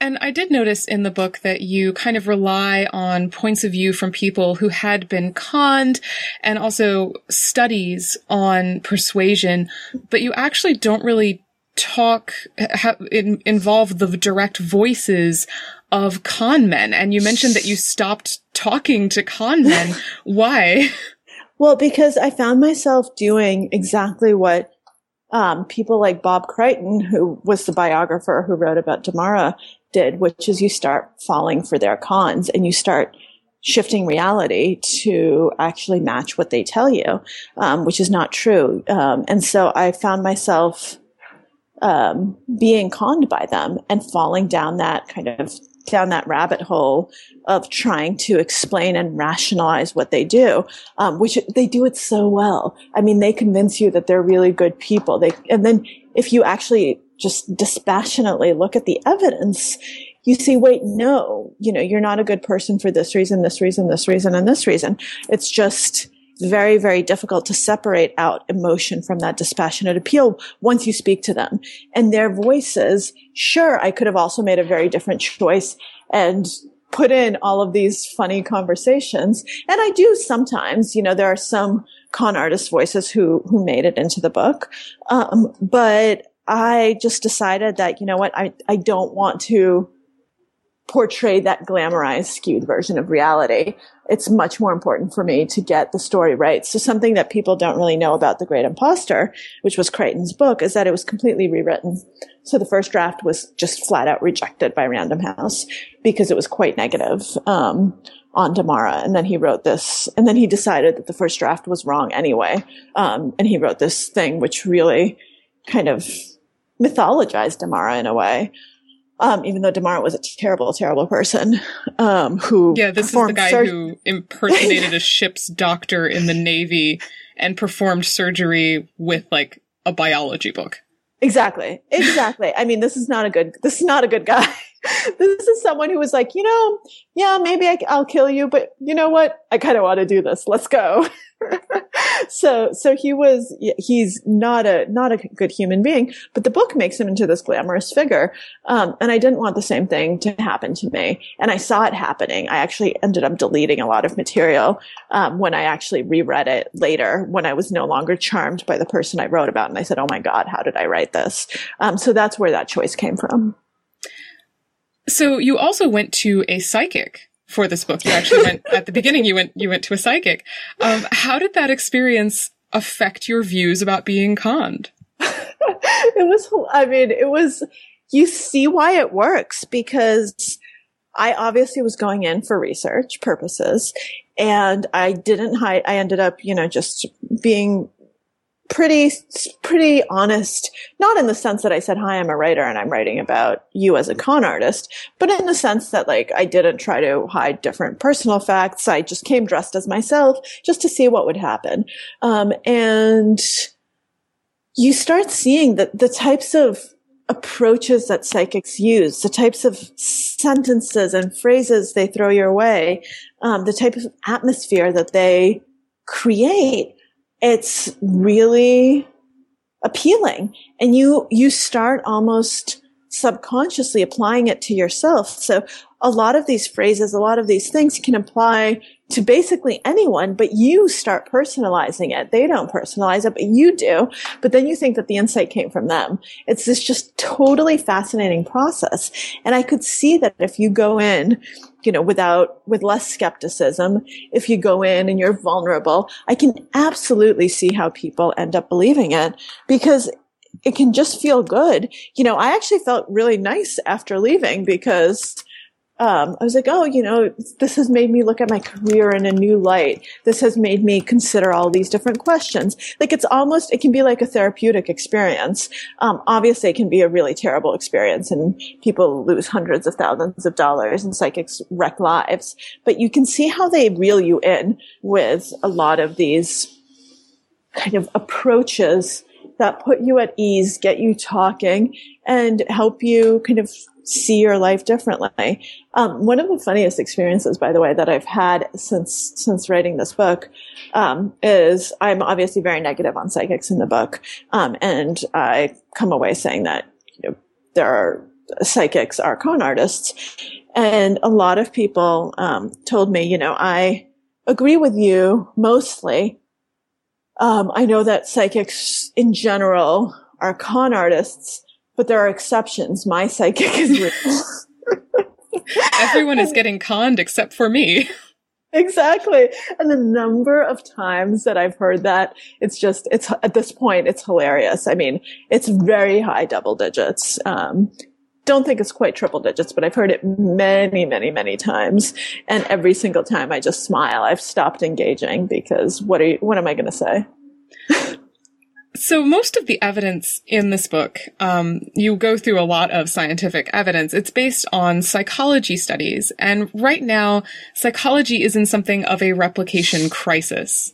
And I did notice in the book that you kind of rely on points of view from people who had been conned and also studies on persuasion, but you actually don't really involve the direct voices of con men. And you mentioned that you stopped talking to con men. Why? Well, because I found myself doing exactly what people like Bob Crichton, who was the biographer who wrote about Demara, did, which is you start falling for their cons and you start shifting reality to actually match what they tell you, which is not true. And so I found myself being conned by them and falling down that down that rabbit hole of trying to explain and rationalize what they do, which they do it so well. I mean, they convince you that they're really good people. And then if you actually just dispassionately look at the evidence, you see, wait, no, you're not a good person for this reason, this reason, this reason, and this reason. It's just very, very difficult to separate out emotion from that dispassionate appeal once you speak to them. And their voices, sure, I could have also made a very different choice and put in all of these funny conversations. And I do sometimes, there are some con artist voices who made it into the book. But I just decided that, I don't want to portray that glamorized, skewed version of reality. It's much more important for me to get the story right. So something that people don't really know about The Great Imposter, which was Crichton's book, is that it was completely rewritten. So the first draft was just flat out rejected by Random House because it was quite negative on Demara. And then he wrote this, and then he decided that the first draft was wrong anyway. And he wrote this thing which really kind of mythologized Demara in a way. Even though Demara was a terrible, terrible person, who who impersonated a ship's doctor in the Navy and performed surgery with like a biology book. Exactly. I mean, this is not a good guy. This is someone who was like, yeah, maybe I'll kill you, but you know what? I kind of want to do this. Let's go. So he's not a good human being, but the book makes him into this glamorous figure. And I didn't want the same thing to happen to me. And I saw it happening. I actually ended up deleting a lot of material, when I actually reread it later, when I was no longer charmed by the person I wrote about. And I said, oh my God, how did I write this? So that's where that choice came from. So you also went to a psychic for this book. You actually went at the beginning. You went to a psychic. How did that experience affect your views about being conned? It was. You see why it works, because I obviously was going in for research purposes, and I didn't hide. I ended up, just being pretty honest, not in the sense that I said, hi, I'm a writer and I'm writing about you as a con artist, but in the sense that I didn't try to hide different personal facts. I just came dressed as myself just to see what would happen. And you start seeing that the types of approaches that psychics use, the types of sentences and phrases they throw your way, the type of atmosphere that they create, it's really appealing. And you start almost subconsciously applying it to yourself. So a lot of these phrases, a lot of these things can apply to basically anyone, but you start personalizing it. They don't personalize it, but you do. But then you think that the insight came from them. It's this just totally fascinating process. And I could see that if you go in, with less skepticism, if you go in and you're vulnerable, I can absolutely see how people end up believing it, because it can just feel good. I actually felt really nice after leaving, because I was like, this has made me look at my career in a new light. This has made me consider all these different questions. Like, it can be like a therapeutic experience. Obviously, it can be a really terrible experience, and people lose hundreds of thousands of dollars and psychics wreck lives. But you can see how they reel you in with a lot of these kind of approaches that put you at ease, get you talking, and help you kind of see your life differently. One of the funniest experiences, by the way, that I've had since writing this book, is I'm obviously very negative on psychics in the book. And I come away saying that, psychics are con artists. And a lot of people, told me, I agree with you mostly. I know that psychics in general are con artists, but there are exceptions. My psychic is real. Everyone is getting conned except for me. Exactly. And the number of times that I've heard that, it's at this point, it's hilarious. I mean, it's very high double digits. Don't think it's quite triple digits, but I've heard it many, many, many times. And every single time I just smile. I've stopped engaging, because what am I going to say? So most of the evidence in this book, you go through a lot of scientific evidence. It's based on psychology studies. And right now, psychology is in something of a replication crisis,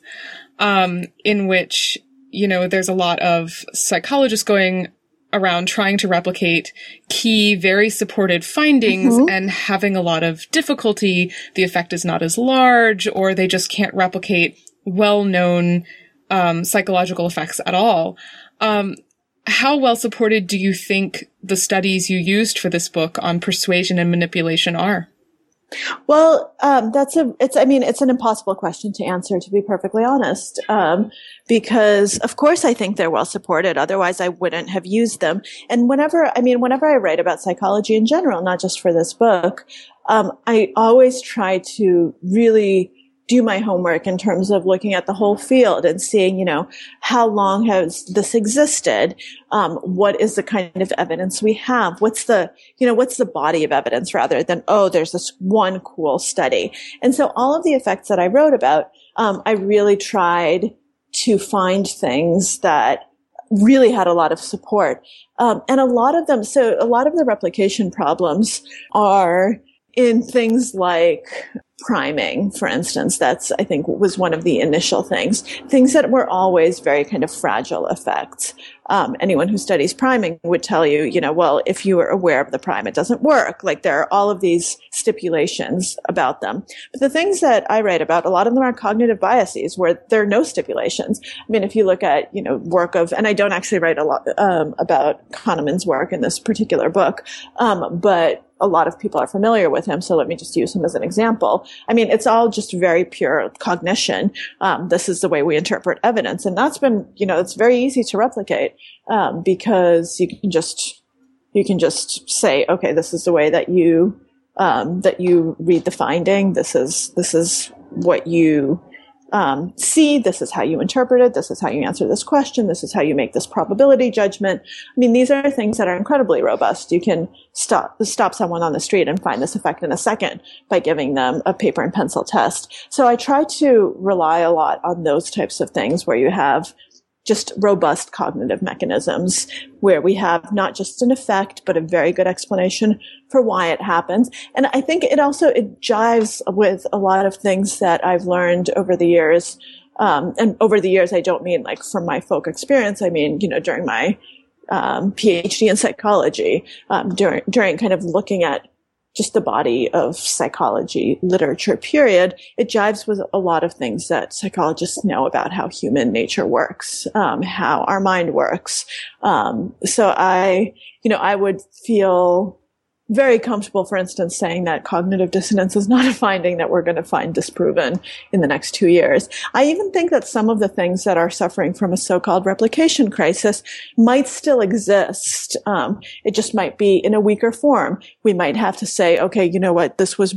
in which, there's a lot of psychologists going around trying to replicate key, very supported findings, mm-hmm. and having a lot of difficulty. The effect is not as large, or they just can't replicate well-known psychological effects at all. How well supported do you think the studies you used for this book on persuasion and manipulation are? Well, it's an impossible question to answer, to be perfectly honest. Because of course I think they're well supported. Otherwise I wouldn't have used them. And whenever I write about psychology in general, not just for this book, I always try to really do my homework in terms of looking at the whole field and seeing, how long has this existed? What is the kind of evidence we have? What's the body of evidence, rather than, there's this one cool study. And so all of the effects that I wrote about, I really tried to find things that really had a lot of support. And a lot of them, so a lot of the replication problems are in things like priming, for instance. That's, I think, was one of the initial things that were always very kind of fragile effects. Anyone who studies priming would tell you, if you are aware of the prime, it doesn't work. Like, there are all of these stipulations about them. But the things that I write about, a lot of them are cognitive biases where there are no stipulations. I mean, if you look at, work of, and I don't actually write a lot about Kahneman's work in this particular book, but a lot of people are familiar with him, so let me just use him as an example. I mean, it's all just very pure cognition. This is the way we interpret evidence. And that's been, it's very easy to replicate, because you can just say, okay, this is the way that you read the finding. This is what you see. This is how you interpret it. This is how you answer this question. This is how you make this probability judgment. I mean, these are things that are incredibly robust. You can stop someone on the street and find this effect in a second by giving them a paper and pencil test. So I try to rely a lot on those types of things where you have just robust cognitive mechanisms, where we have not just an effect, but a very good explanation for why it happens. And I think it jives with a lot of things that I've learned over the years. And over the years, I don't mean like from my folk experience. I mean, during my PhD in psychology, during kind of looking at just the body of psychology literature, period, it jives with a lot of things that psychologists know about how human nature works, how our mind works. So I would feel very comfortable, for instance, saying that cognitive dissonance is not a finding that we're going to find disproven in the next 2 years. I even think that some of the things that are suffering from a so-called replication crisis might still exist. It just might be in a weaker form. We might have to say, okay, you know what, this was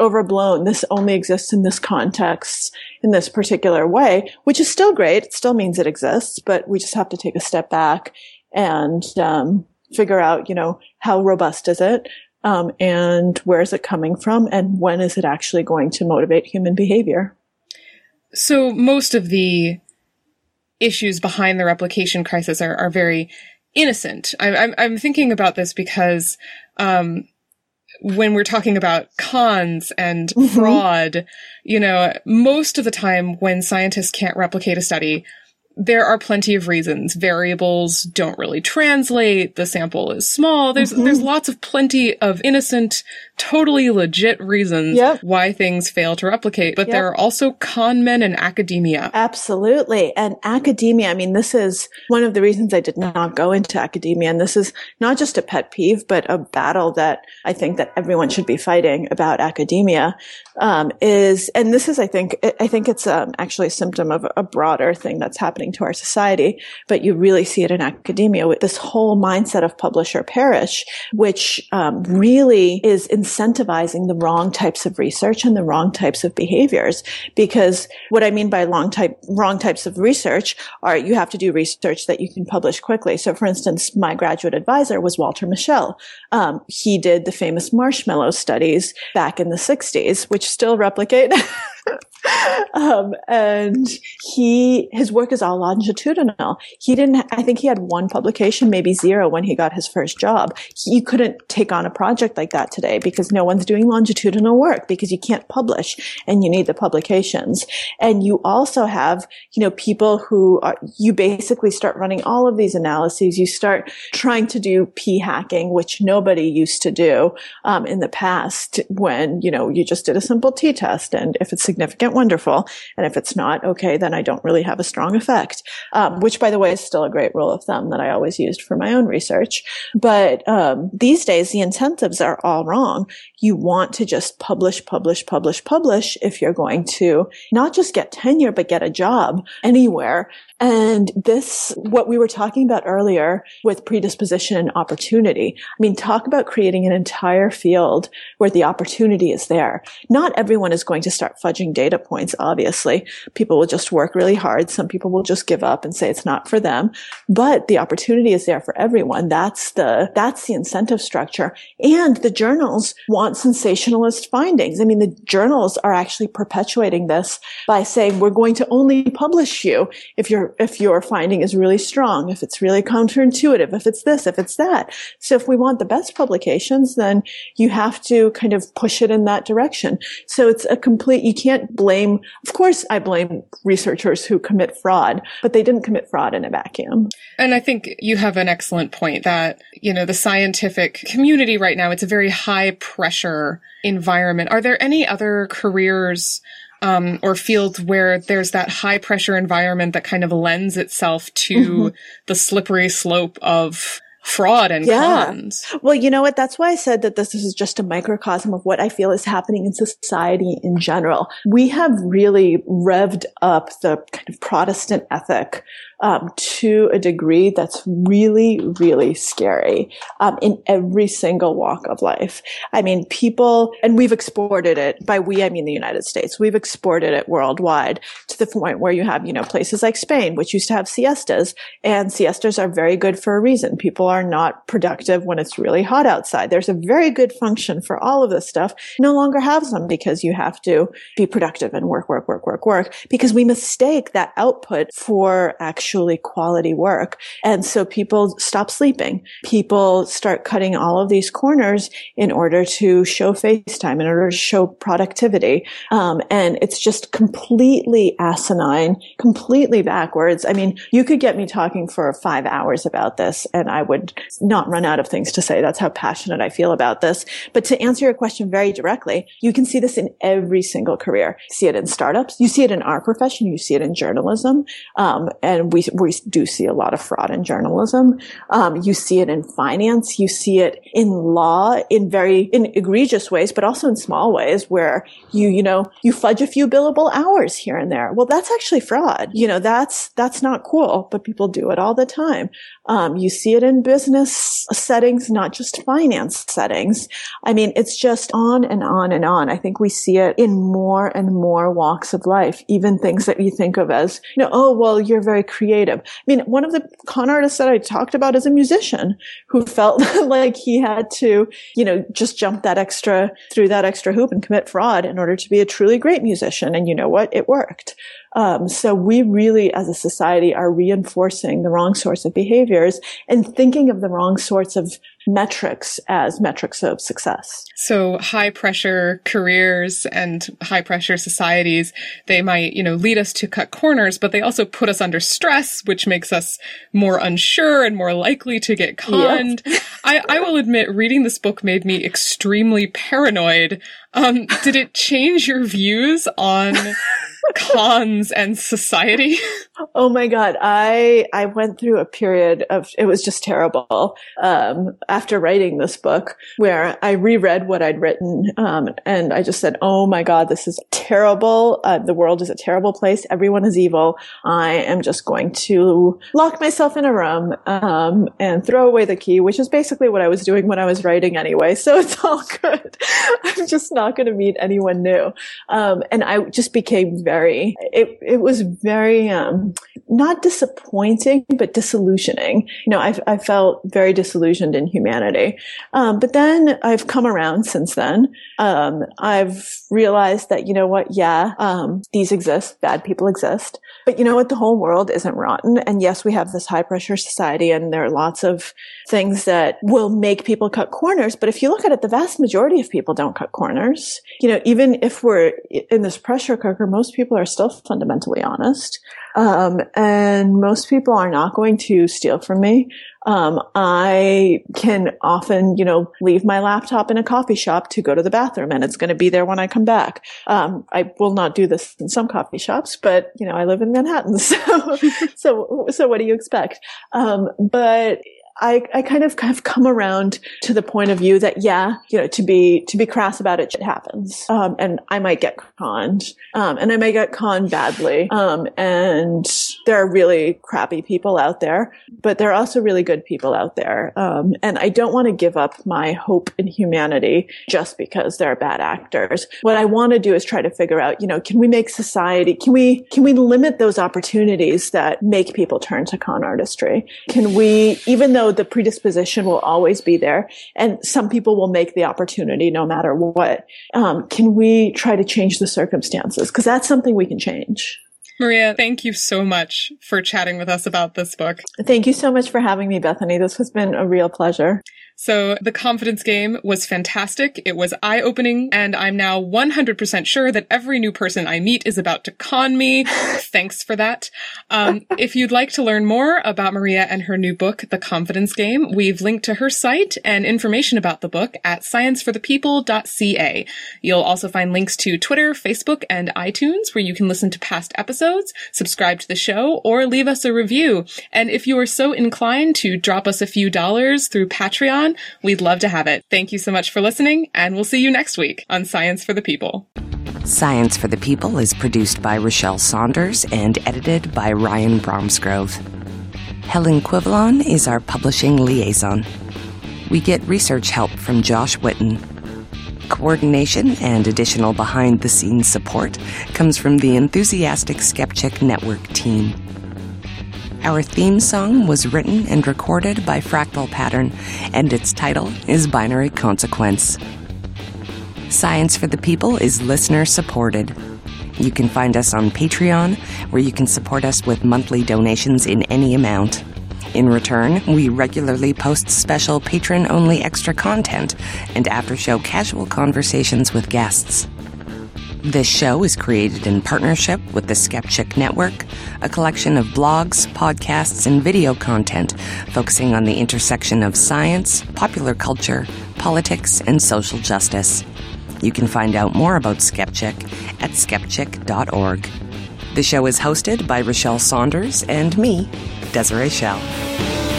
overblown. This only exists in this context, in this particular way, which is still great. It still means it exists, but we just have to take a step back and figure out, how robust is it, and where is it coming from, and when is it actually going to motivate human behavior? So most of the issues behind the replication crisis are very innocent. I'm thinking about this because when we're talking about cons and fraud, most of the time when scientists can't replicate a study, there are plenty of reasons. Variables don't really translate. The sample is small. There's lots of plenty of innocent, totally legit reasons why things fail to replicate. But there are also con men in academia. Absolutely. And academia, this is one of the reasons I did not go into academia. And this is not just a pet peeve, but a battle that I think that everyone should be fighting about academia, I think it's actually a symptom of a broader thing that's happening to our society, but you really see it in academia with this whole mindset of publish or perish, which really is incentivizing the wrong types of research and the wrong types of behaviors. Because what I mean by wrong types of research are you have to do research that you can publish quickly. So, for instance, my graduate advisor was Walter Mischel. He did the famous marshmallow studies back in the 60s, which still replicate. And his work is all longitudinal. I think he had one publication, maybe zero, when he got his first job. You couldn't take on a project like that today because no one's doing longitudinal work because you can't publish and you need the publications. And you also have, people who you basically start running all of these analyses. You start trying to do p-hacking, which nobody used to do, in the past when, you just did a simple t-test and if it's significant, wonderful. And if it's not, okay, then I don't really have a strong effect, which, by the way, is still a great rule of thumb that I always used for my own research. But these days, the incentives are all wrong. You want to just publish if you're going to not just get tenure, but get a job anywhere. And this, what we were talking about earlier with predisposition and opportunity. Talk about creating an entire field where the opportunity is there. Not everyone is going to start fudging data points, obviously. People will just work really hard. Some people will just give up and say it's not for them. But the opportunity is there for everyone. That's the incentive structure. And the journals want sensationalist findings. The journals are actually perpetuating this by saying, we're going to only publish you if your finding is really strong, if it's really counterintuitive, if it's this, if it's that. So if we want the best publications, then you have to kind of push it in that direction. So it's you can't blame, of course I blame researchers who commit fraud, but they didn't commit fraud in a vacuum. And I think you have an excellent point that, the scientific community right now, it's a very high pressure environment. Are there any other careers or fields where there's that high pressure environment that kind of lends itself to the slippery slope of fraud and cons? Well, you know what? That's why I said that this is just a microcosm of what I feel is happening in society in general. We have really revved up the kind of Protestant ethic to a degree that's really, really scary, in every single walk of life. People, and we've exported it, by we, I mean the United States, we've exported it worldwide to the point where you have, places like Spain, which used to have siestas, and siestas are very good for a reason. People are not productive when it's really hot outside. There's a very good function for all of this stuff. No longer have them because you have to be productive and work, because we mistake that output for action. actually quality work. And so people stop sleeping. People start cutting all of these corners in order to show face time, in order to show productivity. And it's just completely asinine, completely backwards. I mean, you could get me talking for 5 hours about this and I would not run out of things to say. That's how passionate I feel about this. But to answer your question very directly, you can see this in every single career. You see it in startups. You see it in our profession. You see it in journalism. And we do see a lot of fraud in journalism. You see it in finance. You see it in law in egregious ways, but also in small ways where you fudge a few billable hours here and there. Well, that's actually fraud. That's not cool, but people do it all the time. You see it in business settings, not just finance settings. I mean, it's just on and on and on. I think we see it in more and more walks of life, even things that you think of as, you're very creative. I mean, one of the con artists that I talked about is a musician who felt like he had to, just jump through that extra hoop and commit fraud in order to be a truly great musician. And you know what? It worked. So we really, as a society, are reinforcing the wrong sorts of behaviors and thinking of the wrong sorts of metrics as metrics of success. So high pressure careers and high pressure societies, they might, lead us to cut corners, but they also put us under stress, which makes us more unsure and more likely to get conned. Yep. I will admit, reading this book made me extremely paranoid. Did it change your views on cons and society? Oh my God. I went through a period of, it was just terrible. After writing this book, where I reread what I'd written, and I just said, oh my God, this is terrible. The world is a terrible place. Everyone is evil. I am just going to lock myself in a room, and throw away the key, which is basically what I was doing when I was writing anyway. So it's all good. I'm just not going to meet anyone new. And I just became it was very not disappointing, but disillusioning. I felt very disillusioned in humanity. But then I've come around since then. I've realized that, these exist, bad people exist. But you know what? The whole world isn't rotten. And yes, we have this high pressure society and there are lots of things that will make people cut corners. But if you look at it, the vast majority of people don't cut corners. Even if we're in this pressure cooker, most people are still fundamentally honest. And most people are not going to steal from me. I can often, leave my laptop in a coffee shop to go to the bathroom and it's going to be there when I come back. I will not do this in some coffee shops, but I live in Manhattan. So what do you expect? But I kind of come around to the point of view that, to be crass about it, shit happens. And I might get conned. And I may get conned badly. And there are really crappy people out there, but there are also really good people out there. And I don't want to give up my hope in humanity just because there are bad actors. What I want to do is try to figure out, can we make society, can we limit those opportunities that make people turn to con artistry? Can we, even though the predisposition will always be there and some people will make the opportunity no matter what, can we try to change the circumstances? Because that's something we can change. Maria, thank you so much for chatting with us about this book. Thank you so much for having me, Bethany. This has been a real pleasure. So The Confidence Game was fantastic. It was eye-opening, and I'm now 100% sure that every new person I meet is about to con me. Thanks for that. If you'd like to learn more about Maria and her new book, The Confidence Game, we've linked to her site and information about the book at scienceforthepeople.ca. You'll also find links to Twitter, Facebook, and iTunes, where you can listen to past episodes, subscribe to the show, or leave us a review. And if you are so inclined to drop us a few dollars through Patreon, we'd love to have it. Thank you so much for listening, and we'll see you next week on Science for the People. Science for the People is produced by Rochelle Saunders and edited by Ryan Bromsgrove. Helen Quivillon is our publishing liaison. We get research help from Josh Witten. Coordination and additional behind-the-scenes support comes from the Enthusiastic Skeptic Network team. Our theme song was written and recorded by Fractal Pattern, and its title is Binary Consequence. Science for the People is listener-supported. You can find us on Patreon, where you can support us with monthly donations in any amount. In return, we regularly post special patron-only extra content and after-show casual conversations with guests. This show is created in partnership with the Skepchick Network, a collection of blogs, podcasts, and video content focusing on the intersection of science, popular culture, politics, and social justice. You can find out more about Skepchick at skepchick.org. The show is hosted by Rochelle Saunders and me, Desiree Shell.